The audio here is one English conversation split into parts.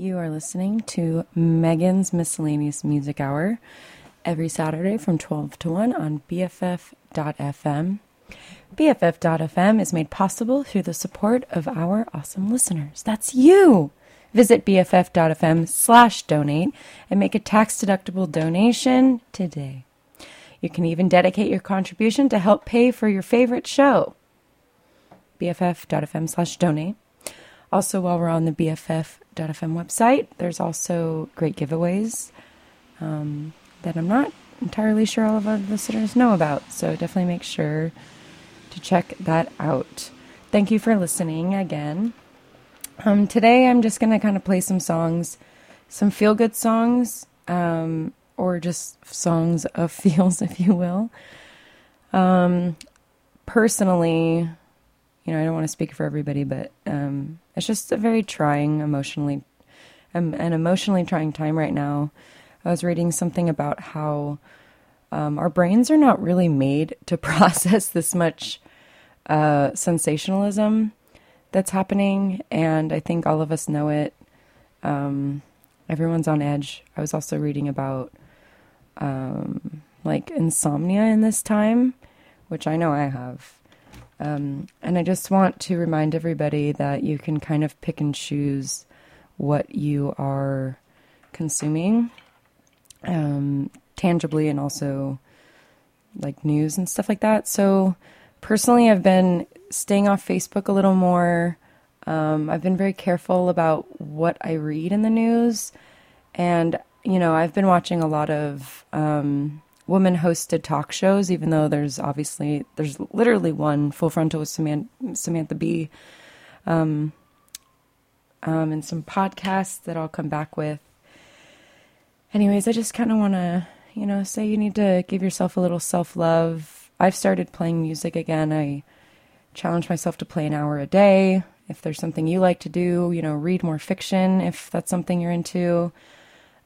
You are listening to Megan's Miscellaneous Music Hour every Saturday from 12 to 1 on BFF.FM. BFF.FM is made possible through the support of our awesome listeners. That's you! Visit BFF.FM/donate and make a tax-deductible donation today. You can even dedicate your contribution to help pay for your favorite show. BFF.FM/donate. Also, while we're on the BFF.FM website, there's also great giveaways that I'm not entirely sure all of our listeners know about. So definitely make sure to check that out. Thank you for listening again. Today, I'm just going to kind of play some songs, some feel-good songs, or just songs of feels, if you will. Personally, you know, I don't want to speak for everybody, but it's just a very trying emotionally trying time right now. I was reading something about how our brains are not really made to process this much sensationalism that's happening, and I think all of us know it. Everyone's on edge. I was also reading about like insomnia in this time, which I know I have. And I just want to remind everybody that you can kind of pick and choose what you are consuming, tangibly, and also like news and stuff like that. So personally, I've been staying off Facebook a little more. I've been very careful about what I read in the news, and, you know, I've been watching a lot of, women-hosted talk shows, even though there's literally one, Full Frontal with Samantha B, and some podcasts that I'll come back with. Anyways, I just kind of want to, you know, say you need to give yourself a little self-love. I've started playing music again. I challenge myself to play an hour a day. If there's something you like to do, you know, read more fiction if that's something you're into.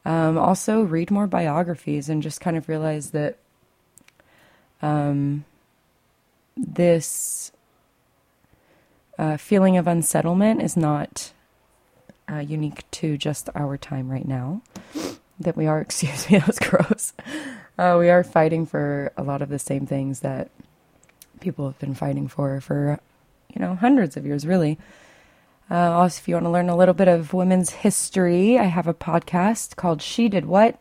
Also read more biographies, and just kind of realize that this feeling of unsettlement is not unique to just our time right now. That we are, excuse me, that was gross. We are fighting for a lot of the same things that people have been fighting for you know, hundreds of years, really. Also, if you want to learn a little bit of women's history, I have a podcast called She Did What?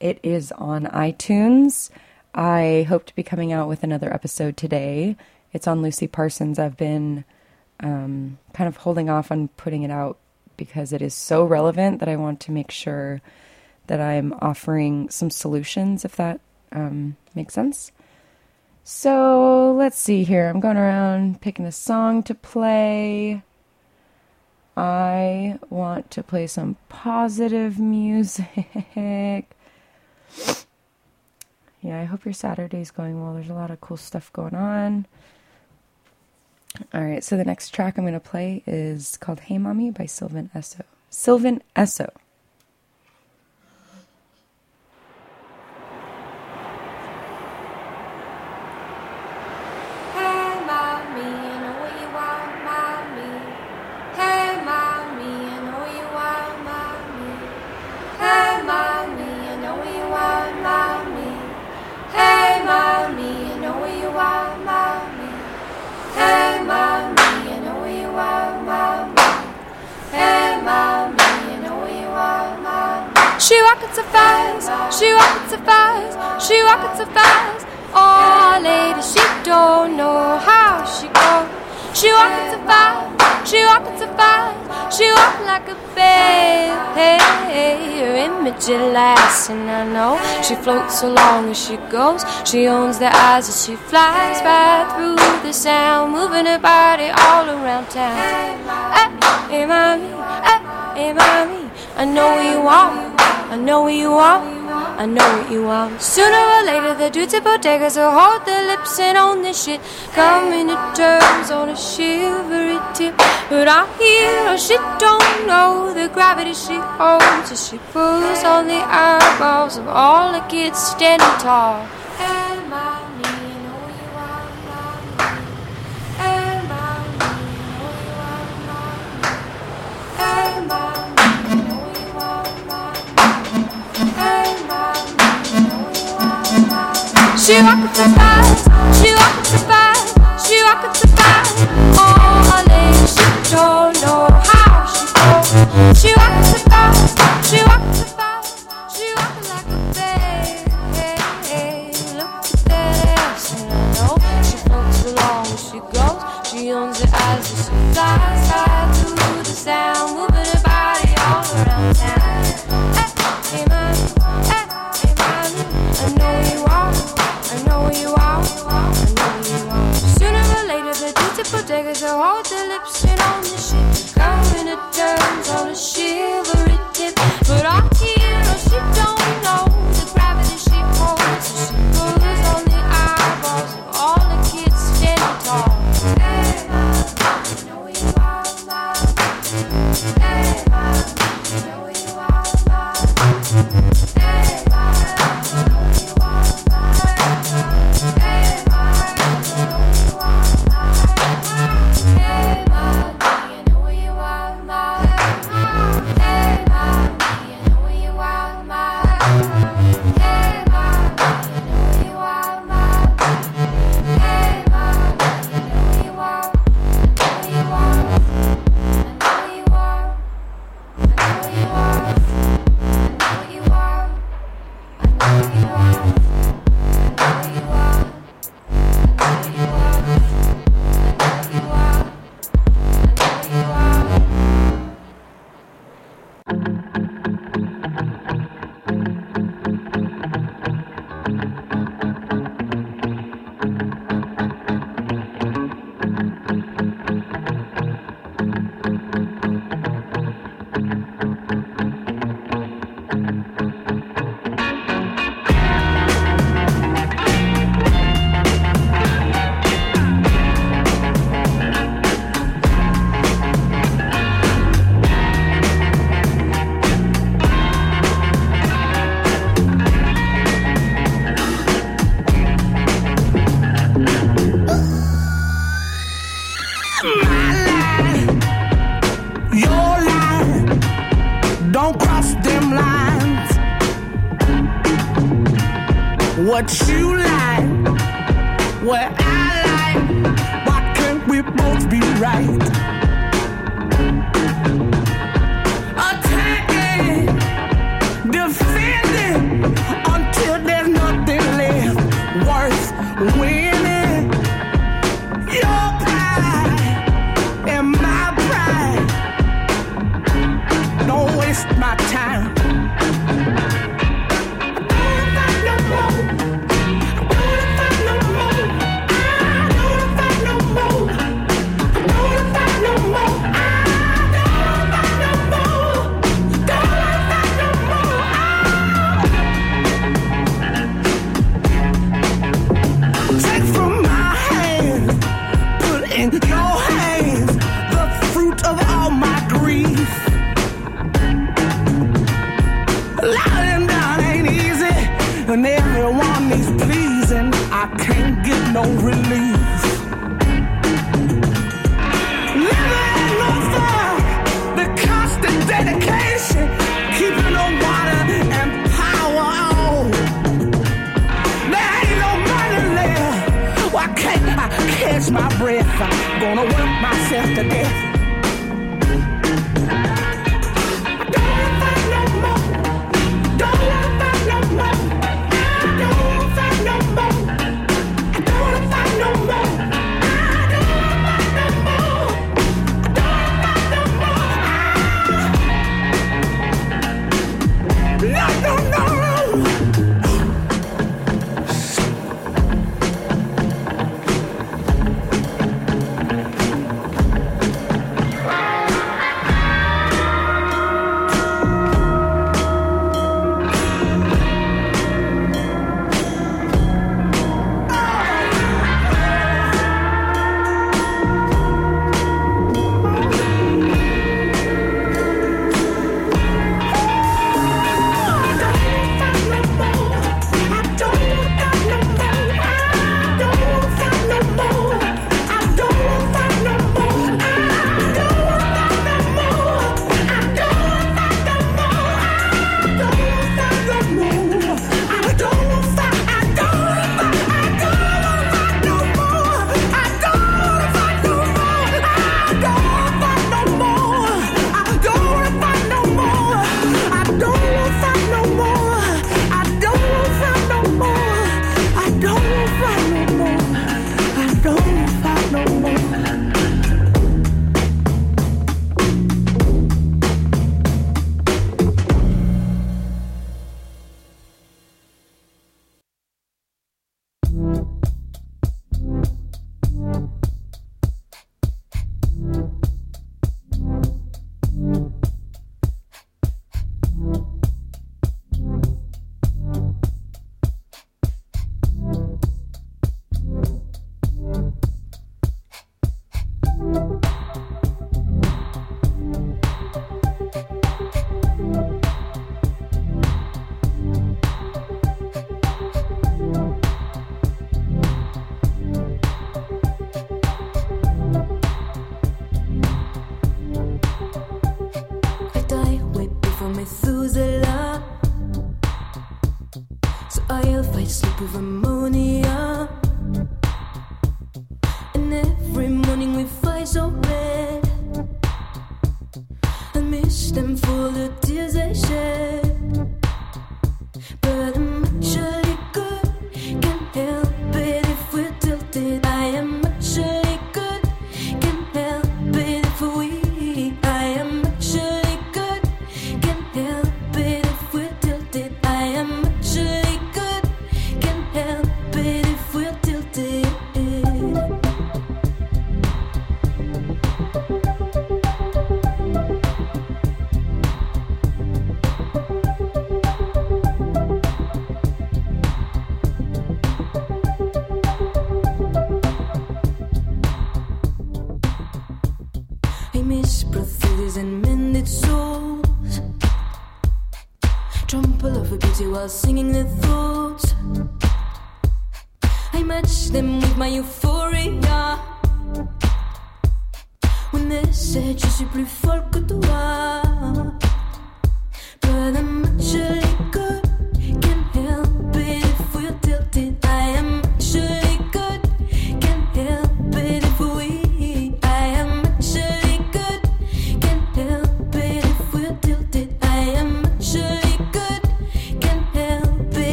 It is on iTunes. I hope to be coming out with another episode today. It's on Lucy Parsons. I've been kind of holding off on putting it out because it is so relevant that I want to make sure that I'm offering some solutions, if that makes sense. So let's see here. I'm going around picking a song to play. I want to play some positive music. Yeah, I hope your Saturday's going well. There's a lot of cool stuff going on. All right, so the next track I'm going to play is called Hey Mommy by Sylvan Esso. Sylvan Esso. She walkin' so fast, she walkin' so fast. Oh, lady, she don't know how she go. She walkin' so fast, she walkin' so fast. She walkin' like a babe. Her image is lasting, I know. She floats along as she goes. She owns the eyes as she flies right through the sound, moving her body all around town. Hey, hey, mommy, hey, hey, mommy. I know where you are, I know where you are, I know what you are. Sooner or later, the dudes at bodegas will hold their lips and own this shit, coming to terms on a shivery tip. But I hear her, she don't know the gravity she holds as she pulls on the eyeballs of all the kids standing tall. Hey, mommy, I know you are, mommy. Hey, mommy, I know you are, mommy. Hey, mommy, I know you are, mommy. Sure I could survive, sure I could survive, sure I could survive. On a lady, she don't know how she goes. Sure I could survive, sure I could survive, sure I could like a babe. Look at that ass, and I know she floats along as she goes. She owns her eyes as she flies high through the sound, moving her body all around town. Hey, hey, mommy, I know you are. I know you are, I know you are. Sooner or later, the beautiful diggers will hold their lips and on the ship, coming to turns on a shivery tip. But our hero, she don't know the gravity she holds, so she pulls on the eyeballs of all the kids standing tall. Hey, I know you are, love. Hey, I know you are, love. What you like, what I like, why can't we both be right? Attacking, defending, until there's nothing left worth winning. Your pride and my pride, don't waste my time. And everyone is pleasing, I can't get no relief. Never had no fun, the constant dedication, keeping the water and power on. There ain't no money left, why can't I catch my breath? I'm gonna work myself to death.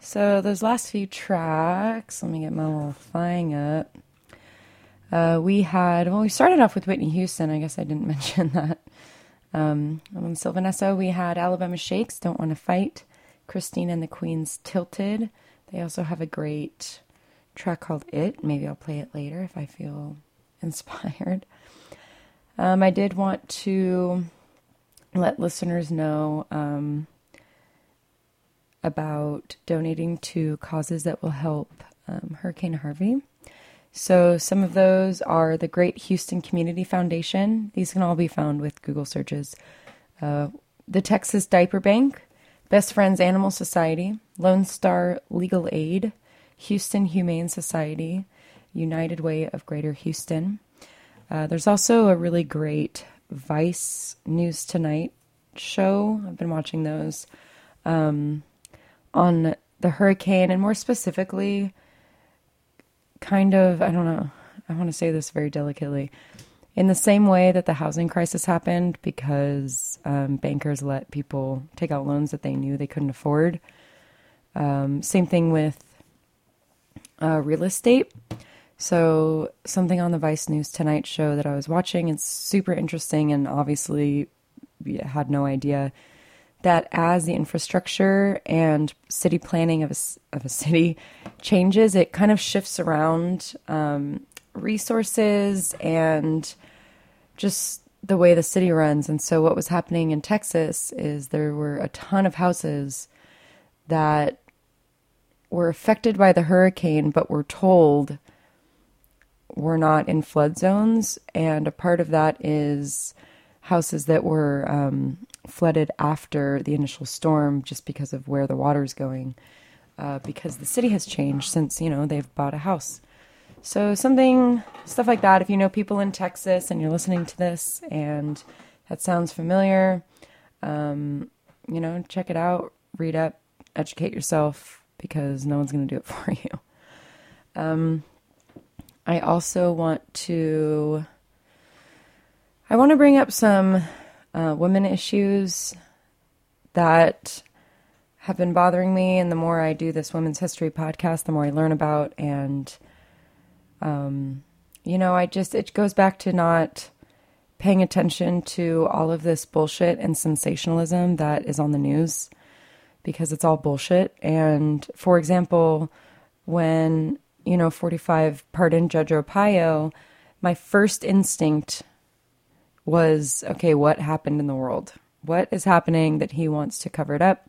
So those last few tracks, let me get my little thing up. We started off with Whitney Houston. I guess I didn't mention that. On Sylvan Esso, we had Alabama Shakes, Don't Want to Fight, Christine and the Queens, Tilted. They also have a great track called It. Maybe I'll play it later if I feel inspired. I did want to let listeners know about donating to causes that will help Hurricane Harvey. So some of those are the Great Houston Community Foundation. These can all be found with Google searches. The Texas Diaper Bank, Best Friends Animal Society, Lone Star Legal Aid, Houston Humane Society, United Way of Greater Houston. There's also a really great Vice News Tonight show. I've been watching those. On the hurricane, and more specifically, I want to say this very delicately, in the same way that the housing crisis happened because bankers let people take out loans that they knew they couldn't afford. Same thing with real estate. So something on the Vice News Tonight show that I was watching, it's super interesting, and obviously had no idea that as the infrastructure and city planning of a city changes, it kind of shifts around resources and just the way the city runs. And so what was happening in Texas is there were a ton of houses that were affected by the hurricane but were told were not in flood zones. And a part of that is houses that were flooded after the initial storm just because of where the water is going, because the city has changed since, they've bought a house. So stuff like that. If you know people in Texas and you're listening to this and that sounds familiar, you know, check it out, read up, educate yourself, because no one's going to do it for you. I also want to, bring up some women issues that have been bothering me. And the more I do this Women's History podcast, the more I learn about. And, you know, it goes back to not paying attention to all of this bullshit and sensationalism that is on the news, because it's all bullshit. And for example, when, you know, 45 pardoned Judge Arpaio, my first instinct was, okay, what happened in the world? What is happening that he wants to cover it up?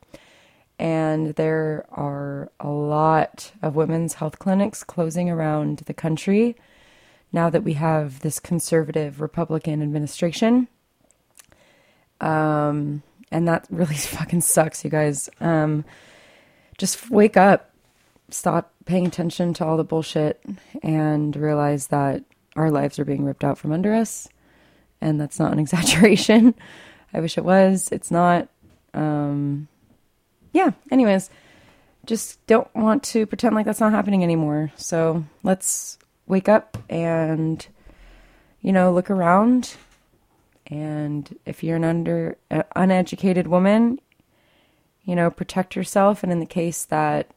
And there are a lot of women's health clinics closing around the country now that we have this conservative Republican administration. And that really fucking sucks, you guys. Just wake up. Stop paying attention to all the bullshit and realize that our lives are being ripped out from under us. And that's not an exaggeration. I wish it was. It's not. Yeah. Anyways, just don't want to pretend like that's not happening anymore. So let's wake up and, you know, look around. And if you're an uneducated woman, you know, protect yourself. And in the case that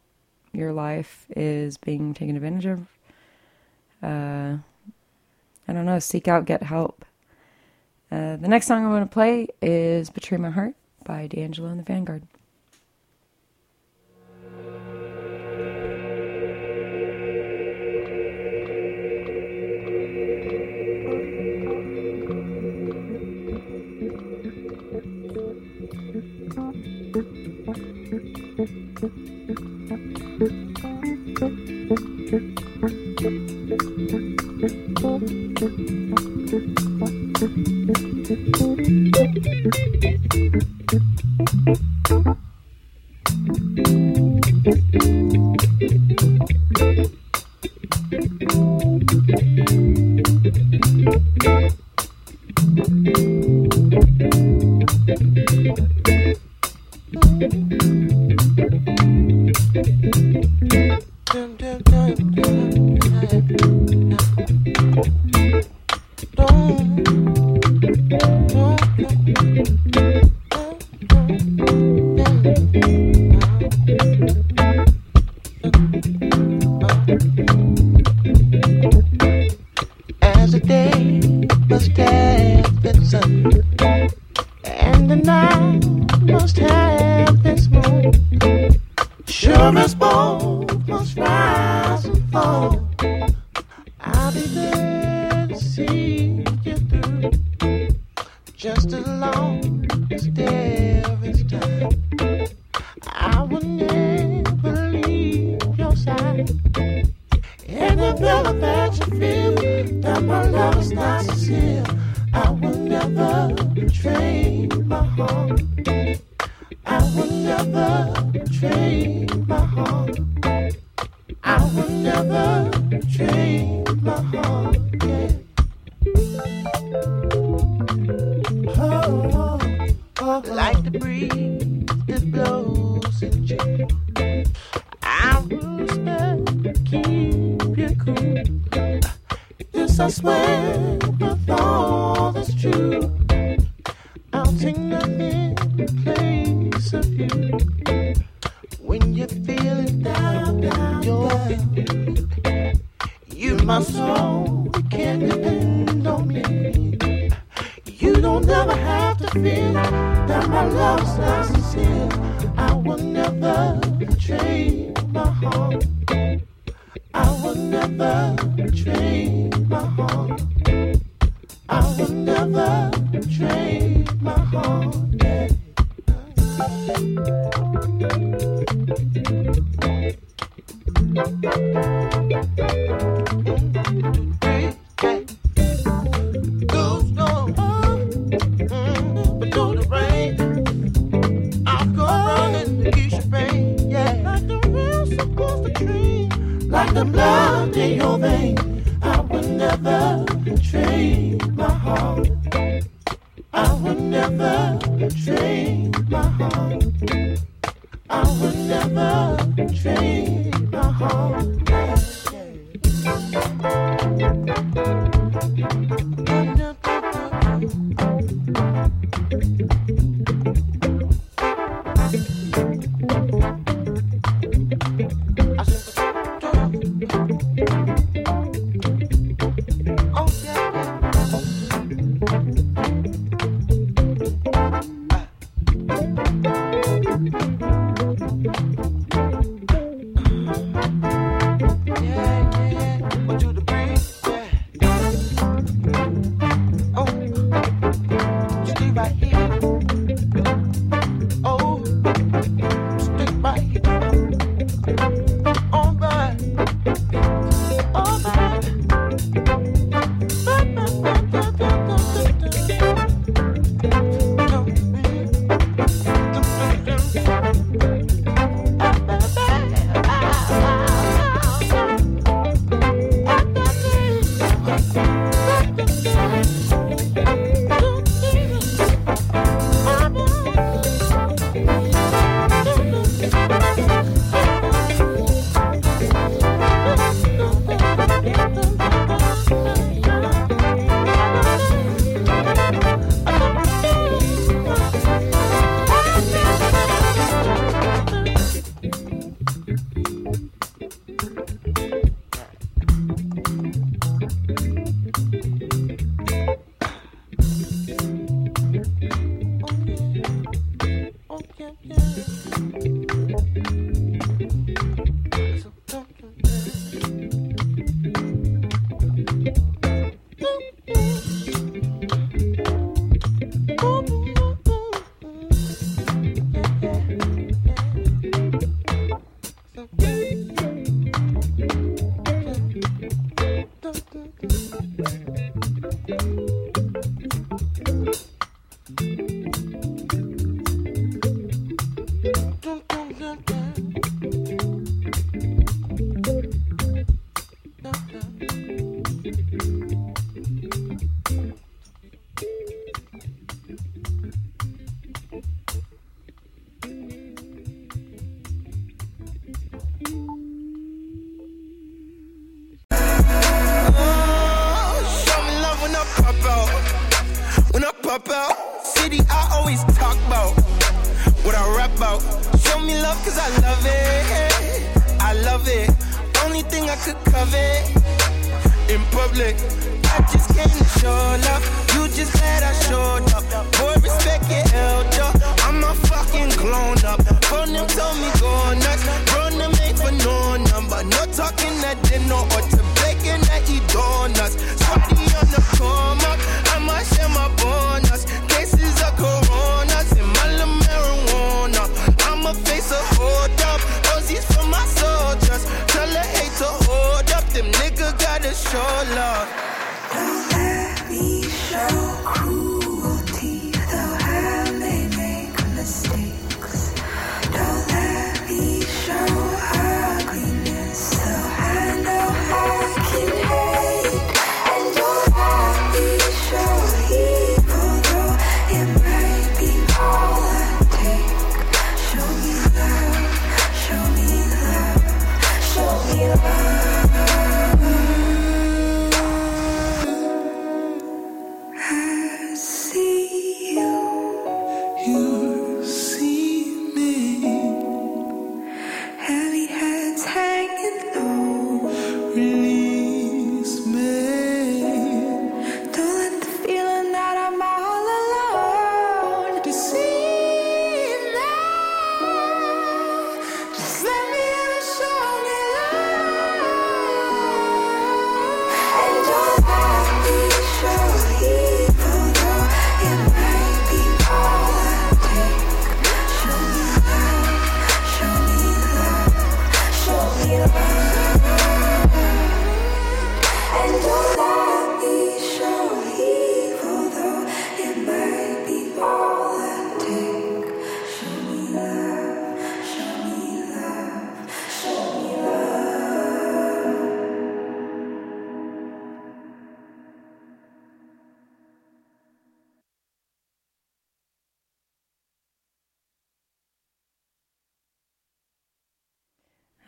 your life is being taken advantage of, I don't know, seek out, get help. The next song I want to play is Betray My Heart by D'Angelo and the Vanguard. I I will never betray my heart. I will never betray my heart.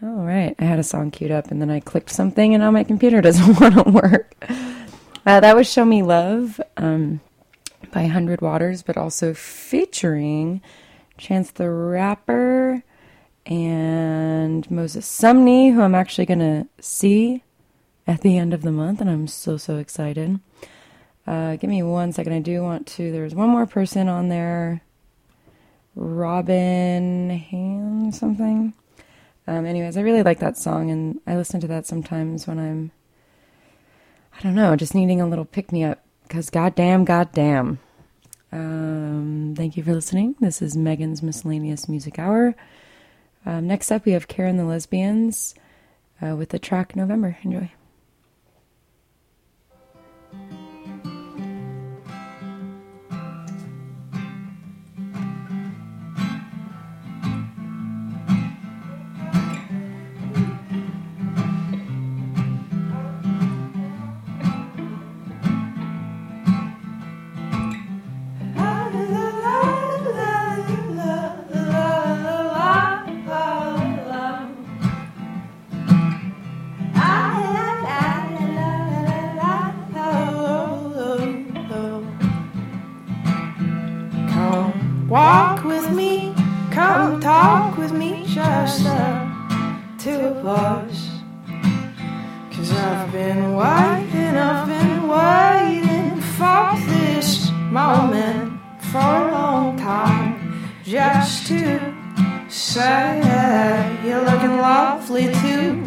All right. I had a song queued up and then I clicked something and now my computer doesn't want to work. That was Show Me Love by 100 Waters, but also featuring Chance the Rapper and Moses Sumney, who I'm actually going to see at the end of the month, and I'm so excited. Give me one second. I do want to... There's one more person on there. Robin Ham something. Anyways, I really like that song, and I listen to that sometimes when I'm, I don't know, just needing a little pick-me-up, because goddamn. Thank you for listening. This is Megan's Miscellaneous Music Hour. Next up, we have Kera & The Lesbians with the track November. Enjoy. Walk with me, come talk with me, just up to a bus. 'Cause I've been waiting, for this moment for a long time. Just to say you're looking lovely too.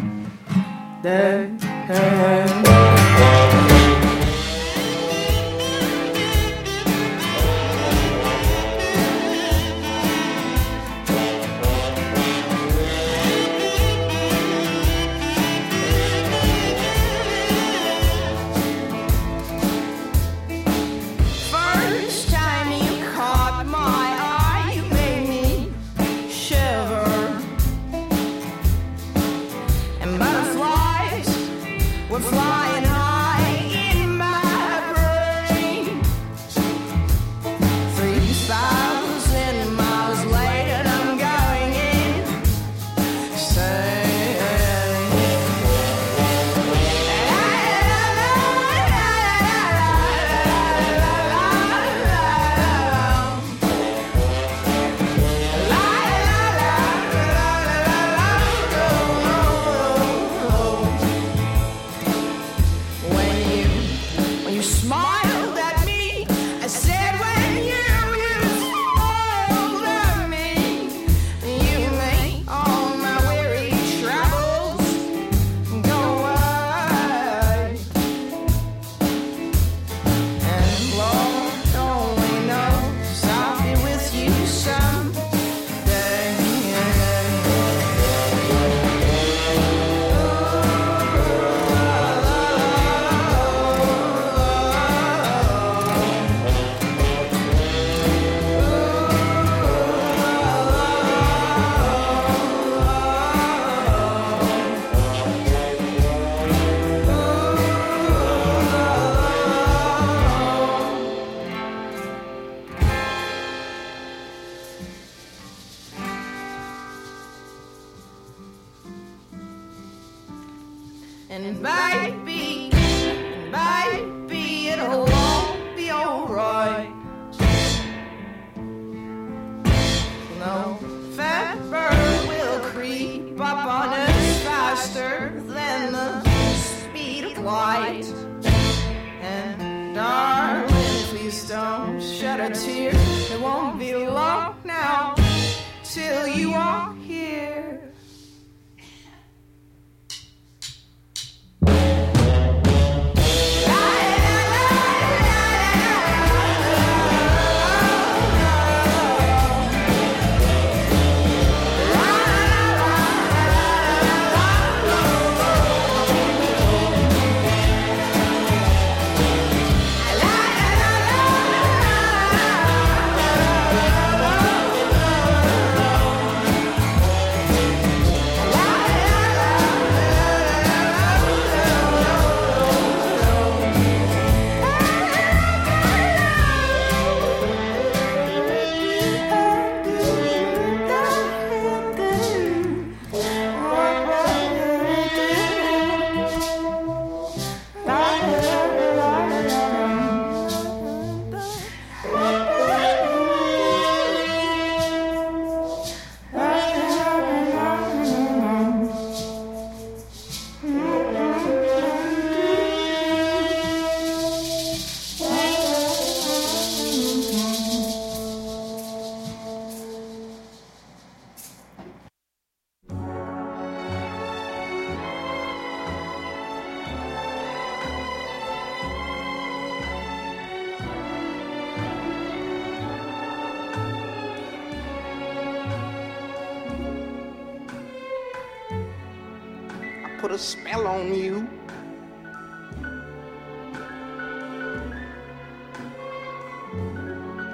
put a spell on you.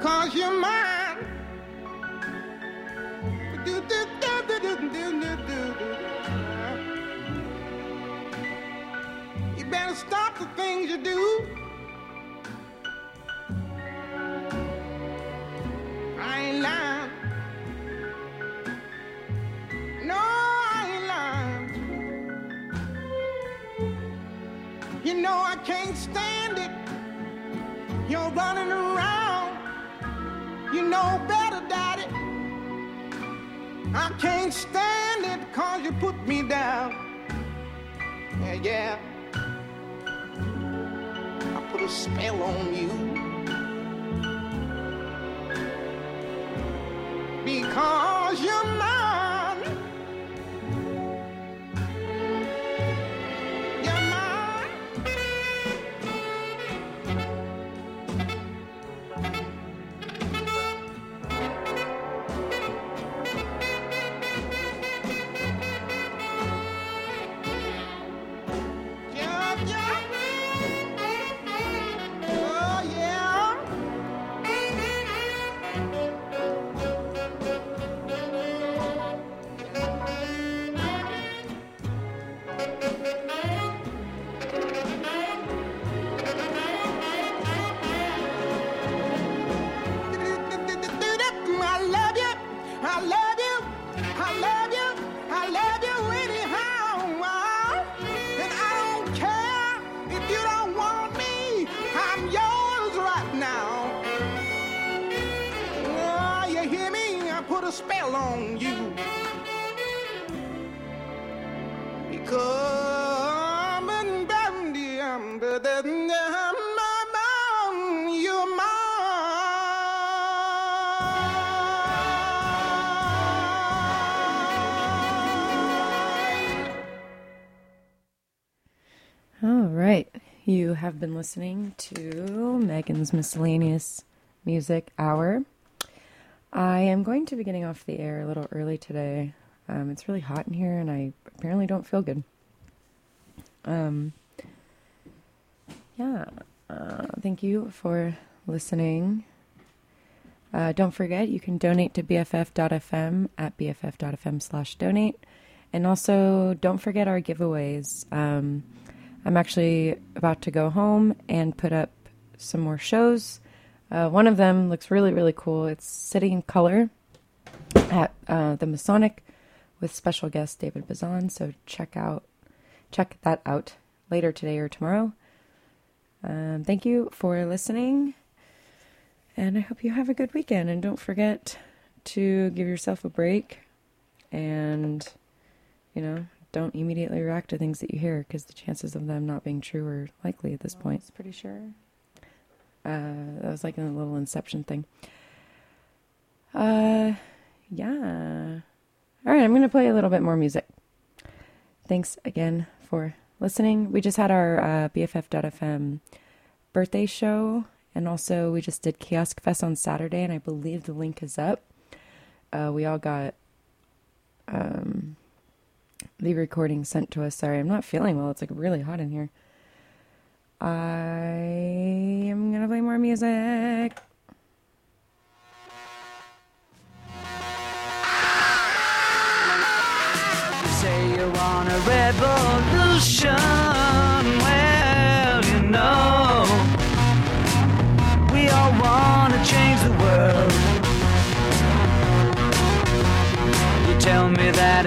Cause you're mine. You better stop the things you do. I ain't lying. No, I ain't lying. You know I can't stand it. You're running around. You know better, Daddy. I can't stand it cause you put me down. Yeah, yeah. I put a spell on you. Because you're mine. You're mine. Yeah, yeah. Oh, yeah. Spell on you because you're mine. All right, you have been listening to Megan's Miscellaneous Music Hour. I am going to be getting off the air a little early today. It's really hot in here, and I apparently don't feel good. Thank you for listening. Don't forget, you can donate to BFF.FM at BFF.FM/donate. And also, don't forget our giveaways. I'm actually about to go home and put up some more shows. One of them looks really, really cool. It's City in Color at the Masonic with special guest David Bazan. So check that out later today or tomorrow. Thank you for listening. And I hope you have a good weekend. And don't forget to give yourself a break. And, don't immediately react to things that you hear, because the chances of them not being true are likely at this point. I'm pretty sure. That was like a little Inception thing. Yeah. All right, I'm going to play a little bit more music. Thanks again for listening. We just had our BFF.FM birthday show, and also we just did Kiosk Fest on Saturday, and I believe the link is up. We all got the recording sent to us. Sorry, I'm not feeling well. It's like really hot in here. I am going to play more music. You say you want a revolution. Well, we all want to change the world. You tell me that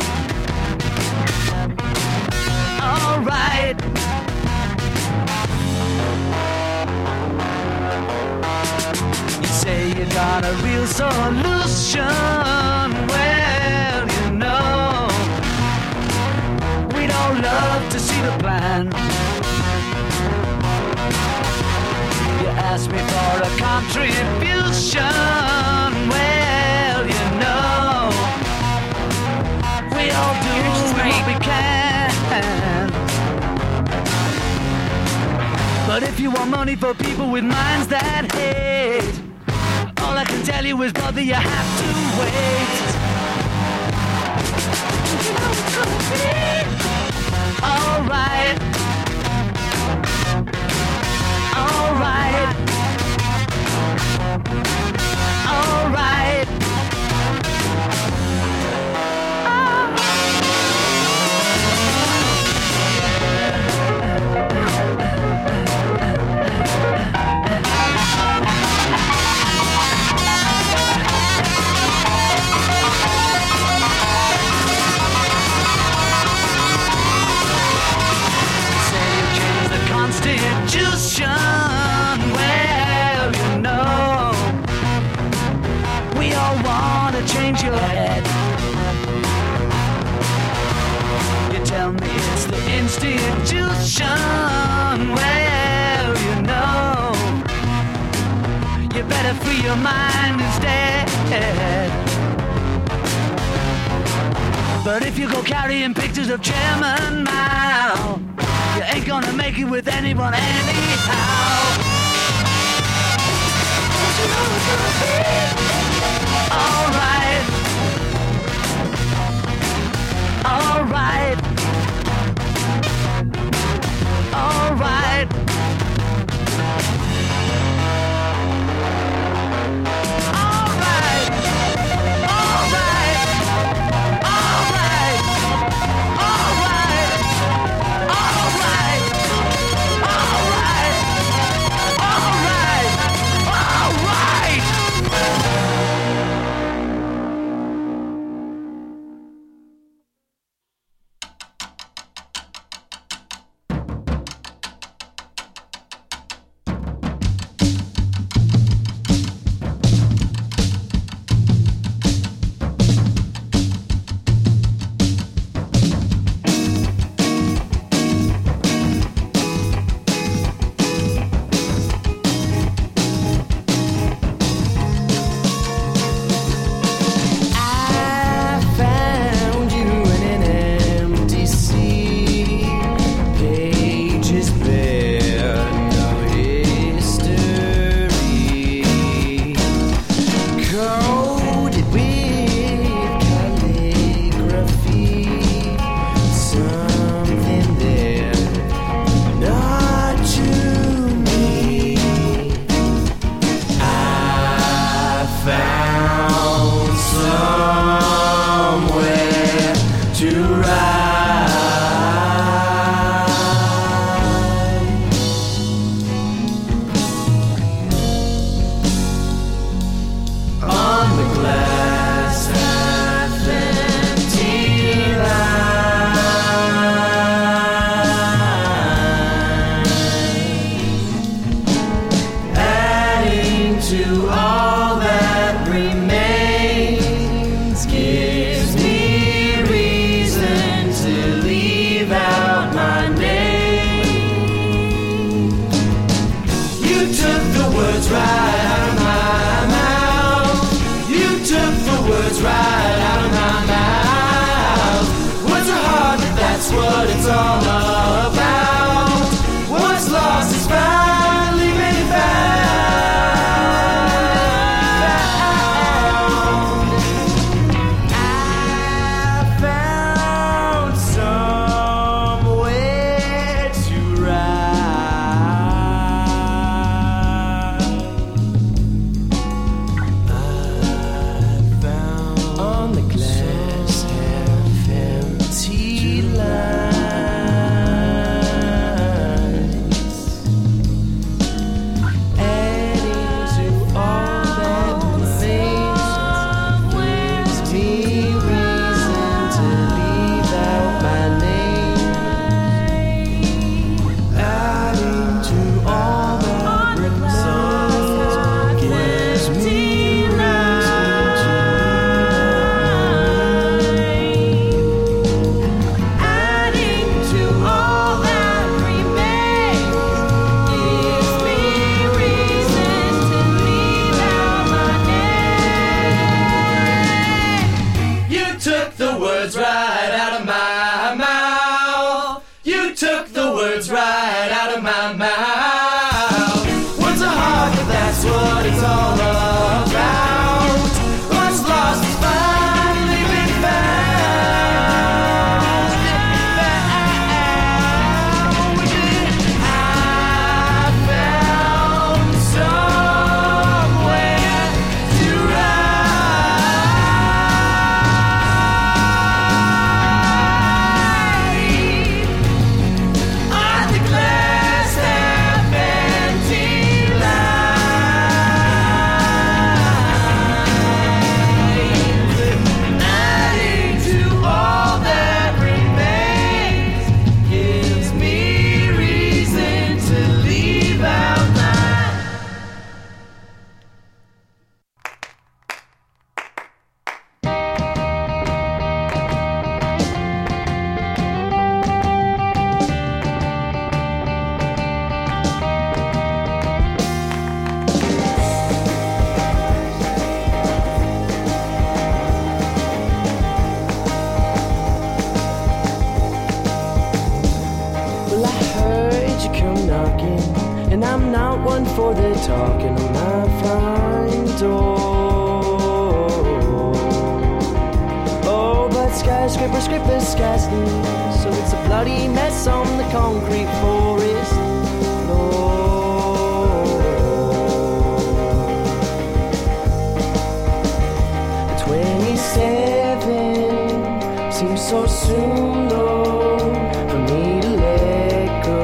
Alright. Say you got a real solution. Well, we don't love to see man. You asked me for a contribution. Well, you know, we all do what we can. But if you want money for people with minds that hate, all I can tell you is, brother, you have to wait. Alright. Alright. Alright. Constitution, well, you know, we all want to change your head. You tell me it's the institution, well, you know, you better free your mind instead. But if you go carrying pictures of Chairman Mao, you ain't gonna make it with anyone anyhow. Alright. Alright. Alright. Alright. Alright. it's all about. What's lost is finally been found. I found somewhere to ride. On the glass half empty line, adding to all that remains gives me reason to leave out mine. Well, I heard you come knocking, and I'm not one for the talking on my front door. Oh, but skyscrapers sky's new, so it's a bloody mess on the concrete forest floor. 27 seems so soon, though, for me to let go.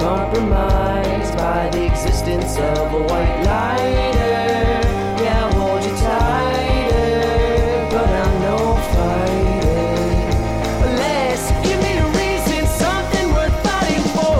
Compromised by the existence of a white lighter. Yeah, I'll hold you tighter, but I'm no fighter. Unless you give me a reason, something worth fighting for.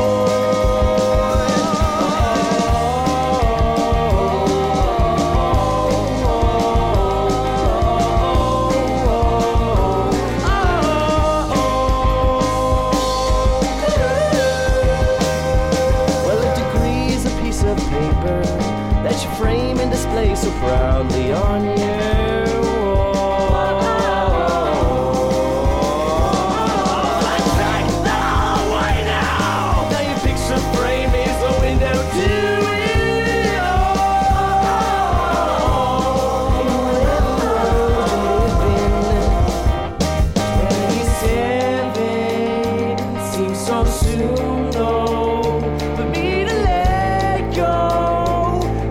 Well, a degree's a piece of paper that you frame and display so proudly on your wall. Now your picture frame is a window to it all. In whatever world you live in, 27 seems so soon, though, for me to let go.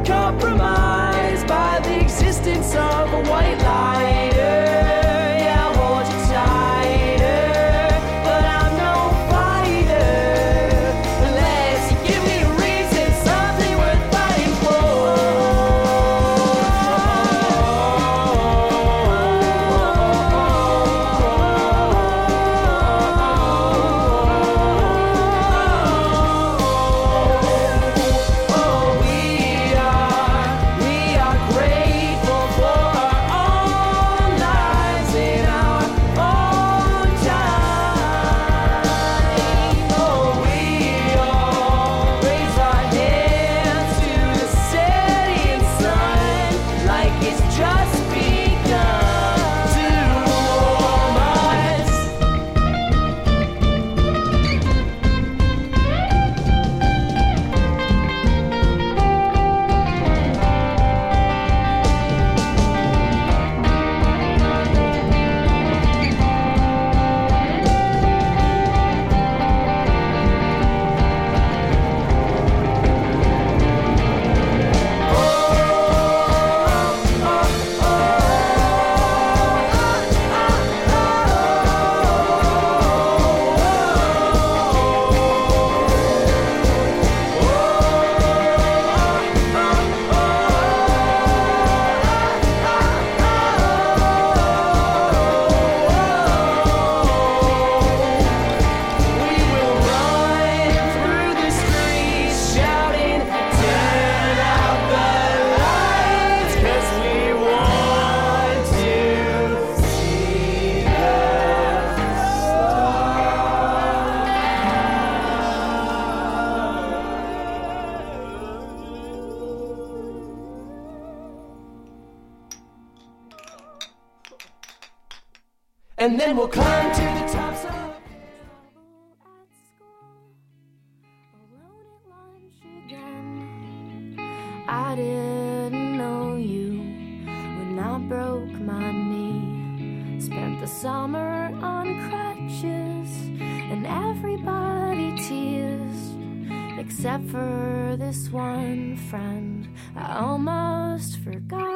Compromised by the existence of a white lighter. Yeah, I hold you tighter, but I'm no fighter. Unless you give me a reason, something worth fighting for. Oh, we are grateful for our own lives in our own time. Oh, we all raise our hands to the setting sun like it's just begun to warm us. We will run through the streets shouting, turn out the lights, 'cause we want to see the stars. And then we'll climb to the tops of. At school, alone at lunch again. I didn't know you when I broke my knee. Spent the summer on crutches and everybody teased, except for this one friend I almost forgot.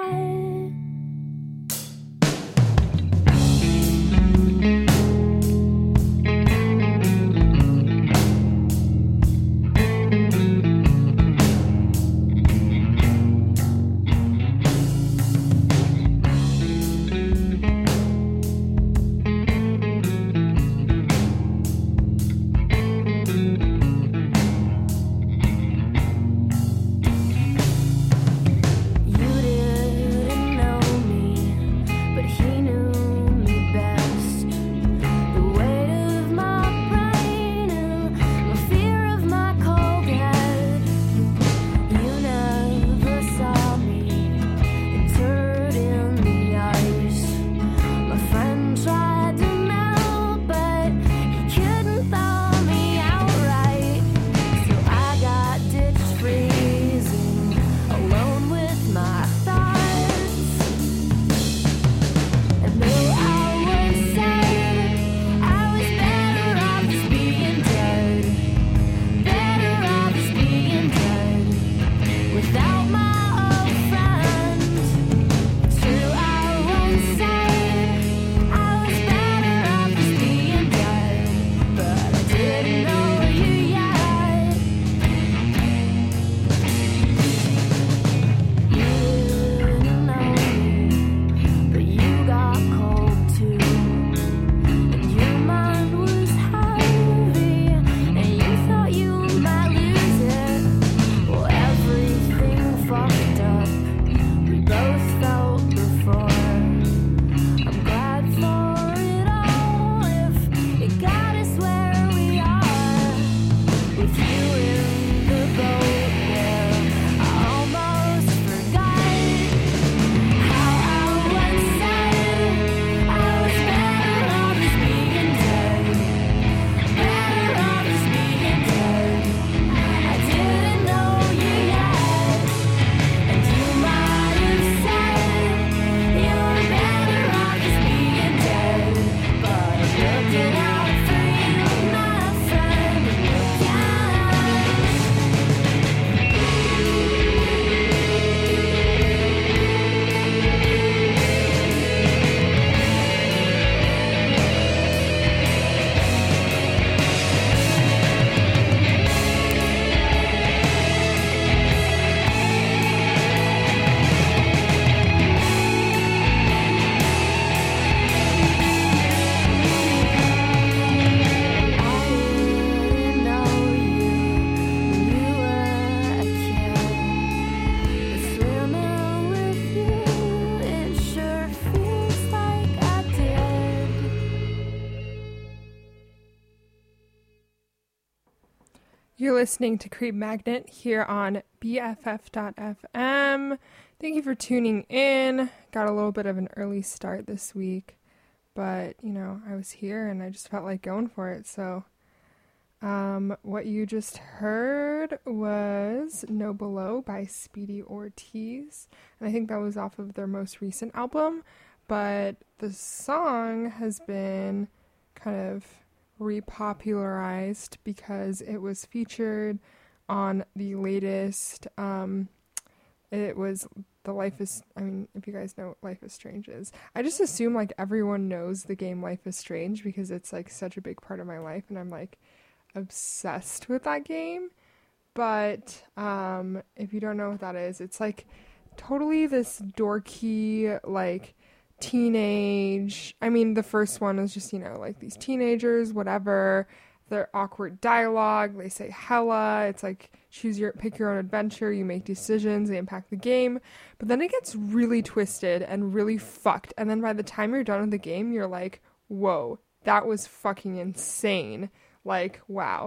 You're listening to Creep Magnet here on BFF.FM. Thank you for tuning in. Got a little bit of an early start this week, but, you know, I was here and I just felt like going for it. So, what you just heard was No Below by Speedy Ortiz, and I think that was off of their most recent album, but the song has been kind of repopularized because it was featured on the latest it was the if you guys know what Life is Strange is. I just assume like everyone knows the game Life is Strange because it's like such a big part of my life and I'm like obsessed with that game, but if you don't know what that is, it's like totally this dorky like teenage, I mean, the first one was just, you know, like these teenagers, whatever, their awkward dialogue, they say hella, it's like pick your own adventure, you make decisions, they impact the game, but then it gets really twisted and really fucked, and then by the time you're done with the game, you're like, whoa, that was fucking insane, like, wow.